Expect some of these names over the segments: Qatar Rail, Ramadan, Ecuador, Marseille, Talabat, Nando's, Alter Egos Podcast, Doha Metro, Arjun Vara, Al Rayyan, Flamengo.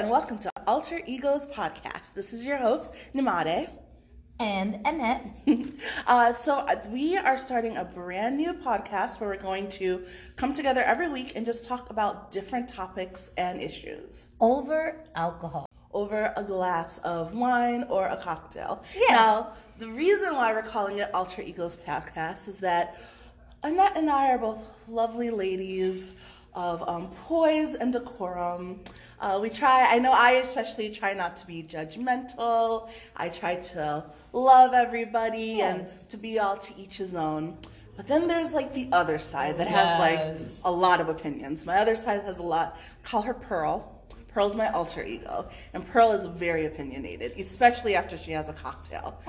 and welcome to Alter Egos Podcast. This is your host, Namade. And Annette. So we are starting a brand new podcast where we're going to come together every week and just talk about different topics and issues. Over alcohol. Over a glass of wine or a cocktail. Yes. Now, the reason why we're calling it Alter Egos Podcast is that Annette and I are both lovely ladies of poise and decorum. I especially try not to be judgmental. I try to love everybody, yes, and to be all to each his own. But then there's like the other side that, yes, has like a lot of opinions. My other side has a lot. Call her Pearl. Pearl's my alter ego, and Pearl is very opinionated, especially after she has a cocktail.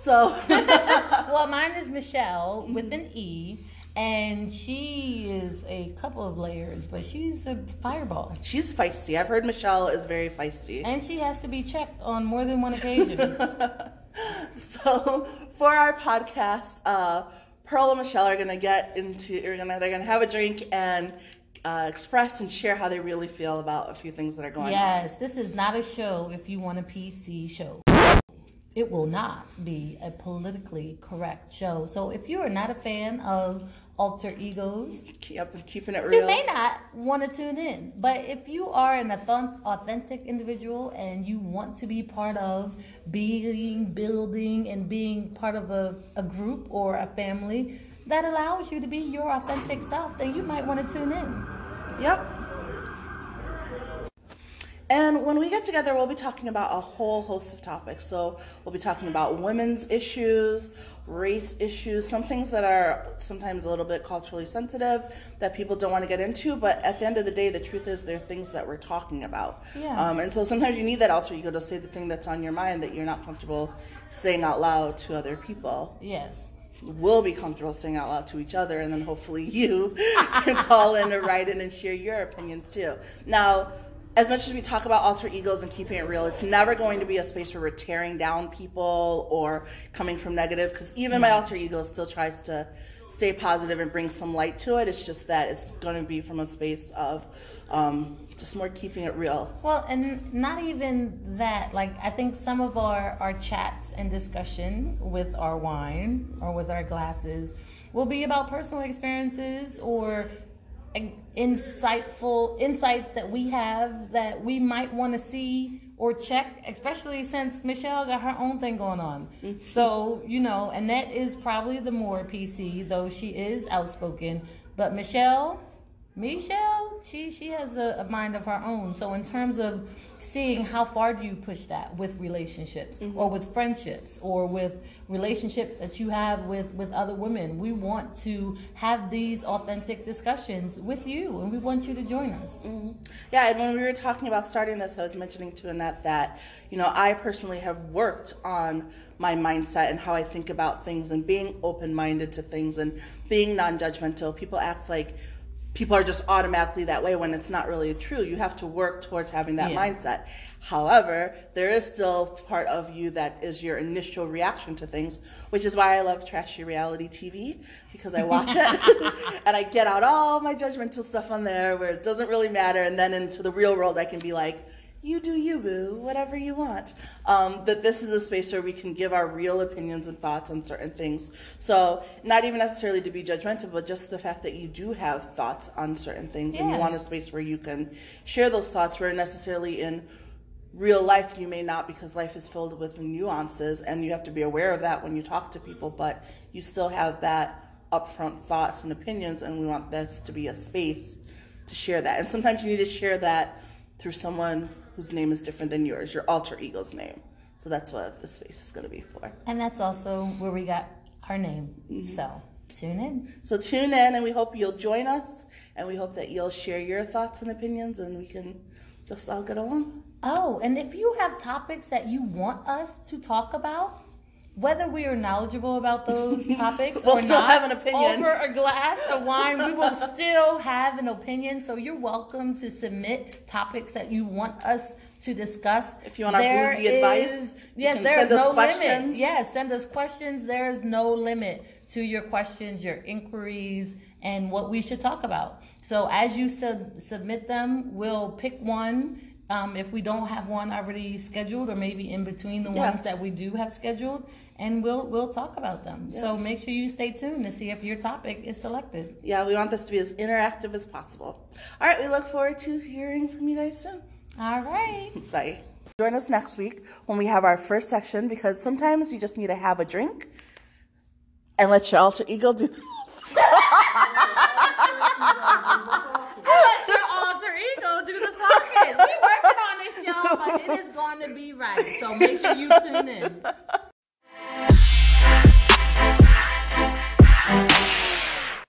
So well, mine is Michelle with an E. And she is a couple of layers, but she's a fireball. She's feisty. I've heard Michelle is very feisty. And she has to be checked on more than one occasion. So for our podcast, Pearl and Michelle are going to they're going to have a drink and express and share how they really feel about a few things that are going on. Yes, this is not a show if you want a PC show. It will not be a politically correct show. So if you are not a fan of alter egos, keeping it real, you may not want to tune in. But if you are an authentic individual and you want to be part of building and being part of a group or a family that allows you to be your authentic self, then you might want to tune in. Yep. And when we get together, we'll be talking about a whole host of topics. So we'll be talking about women's issues, race issues, some things that are sometimes a little bit culturally sensitive that people don't want to get into. But at the end of the day, the truth is there are things that we're talking about. Yeah. And so sometimes you need that alter ego to say the thing that's on your mind that you're not comfortable saying out loud to other people. Yes. We'll be comfortable saying out loud to each other. And then hopefully you can call in or write in and share your opinions too. Now, as much as we talk about alter egos and keeping it real, it's never going to be a space where we're tearing down people or coming from negative, because even my alter ego still tries to stay positive and bring some light to it. It's just that it's going to be from a space of just more keeping it real. Well, and not even that. Like, I think some of our chats and discussion with our wine or with our glasses will be about personal experiences or insights that we have that we might want to see or check, especially since Michelle got her own thing going on. Mm-hmm. So, Annette is probably the more PC, though she is outspoken. But Michelle, she has a mind of her own. So in terms of seeing how far do you push that with relationships, mm-hmm, or with friendships or with relationships that you have with other women, we want to have these authentic discussions with you, and we want you to join us. Mm-hmm. Yeah, and when we were talking about starting this, I was mentioning to Annette that, I personally have worked on my mindset and how I think about things and being open-minded to things and being non-judgmental. People act like people are just automatically that way when it's not really true. You have to work towards having that mindset. However, there is still part of you that is your initial reaction to things, which is why I love trashy reality TV, because I watch it and I get out all my judgmental stuff on there where it doesn't really matter. And then into the real world, I can be like, you do you, boo, whatever you want. That this is a space where we can give our real opinions and thoughts on certain things. So not even necessarily to be judgmental, but just the fact that you do have thoughts on certain things, yes, and you want a space where you can share those thoughts where necessarily in real life you may not, because life is filled with nuances and you have to be aware of that when you talk to people, but you still have that upfront thoughts and opinions, and we want this to be a space to share that. And sometimes you need to share that through someone whose name is different than yours, your alter ego's name. So that's what the space is going to be for. And that's also where we got our name. Mm-hmm. So tune in. So tune in, and we hope you'll join us, and we hope that you'll share your thoughts and opinions, and we can just all get along. Oh, and if you have topics that you want us to talk about, whether we are knowledgeable about those topics we'll or still not, have an opinion. Over a glass of wine, we will still have an opinion. So you're welcome to submit topics that you want us to discuss. If you want our boozy advice, yes, there is no limit. Yes, send us questions. There is no limit to your questions, your inquiries, and what we should talk about. So as you submit them, we'll pick one if we don't have one already scheduled, or maybe in between the ones that we do have scheduled, and we'll talk about them. Yeah. So make sure you stay tuned to see if your topic is selected. Yeah, we want this to be as interactive as possible. All right, we look forward to hearing from you guys soon. All right. Bye. Join us next week when we have our first section, because sometimes you just need to have a drink and let your alter ego do It is going to be right, so make sure you tune in.